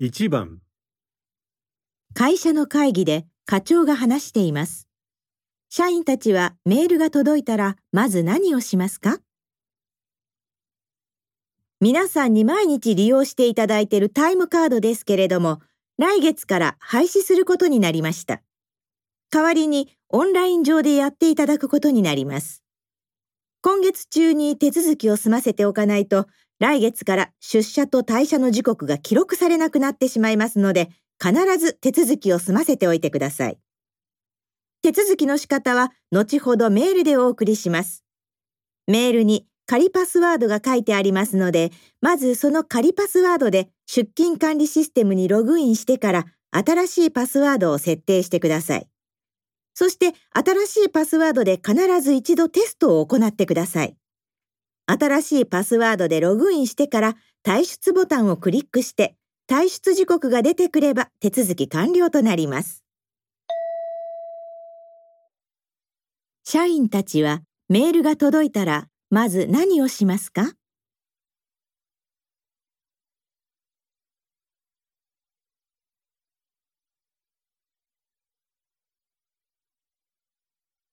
1番、会社の会議で課長が話しています。社員たちはメールが届いたらまず何をしますか？皆さんに毎日利用していただいているタイムカードですけれども、来月から廃止することになりました。代わりにオンライン上でやっていただくことになります。今月中に手続きを済ませておかないと、来月から出社と退社の時刻が記録されなくなってしまいますので、必ず手続きを済ませておいてください。手続きの仕方は後ほどメールでお送りします。メールに仮パスワードが書いてありますので、まずその仮パスワードで出勤管理システムにログインしてから新しいパスワードを設定してください。そして新しいパスワードで必ず一度テストを行ってください。新しいパスワードでログインしてから退出ボタンをクリックして退出時刻が出てくれば手続き完了となります。社員たちはメールが届いたらまず何をしますか？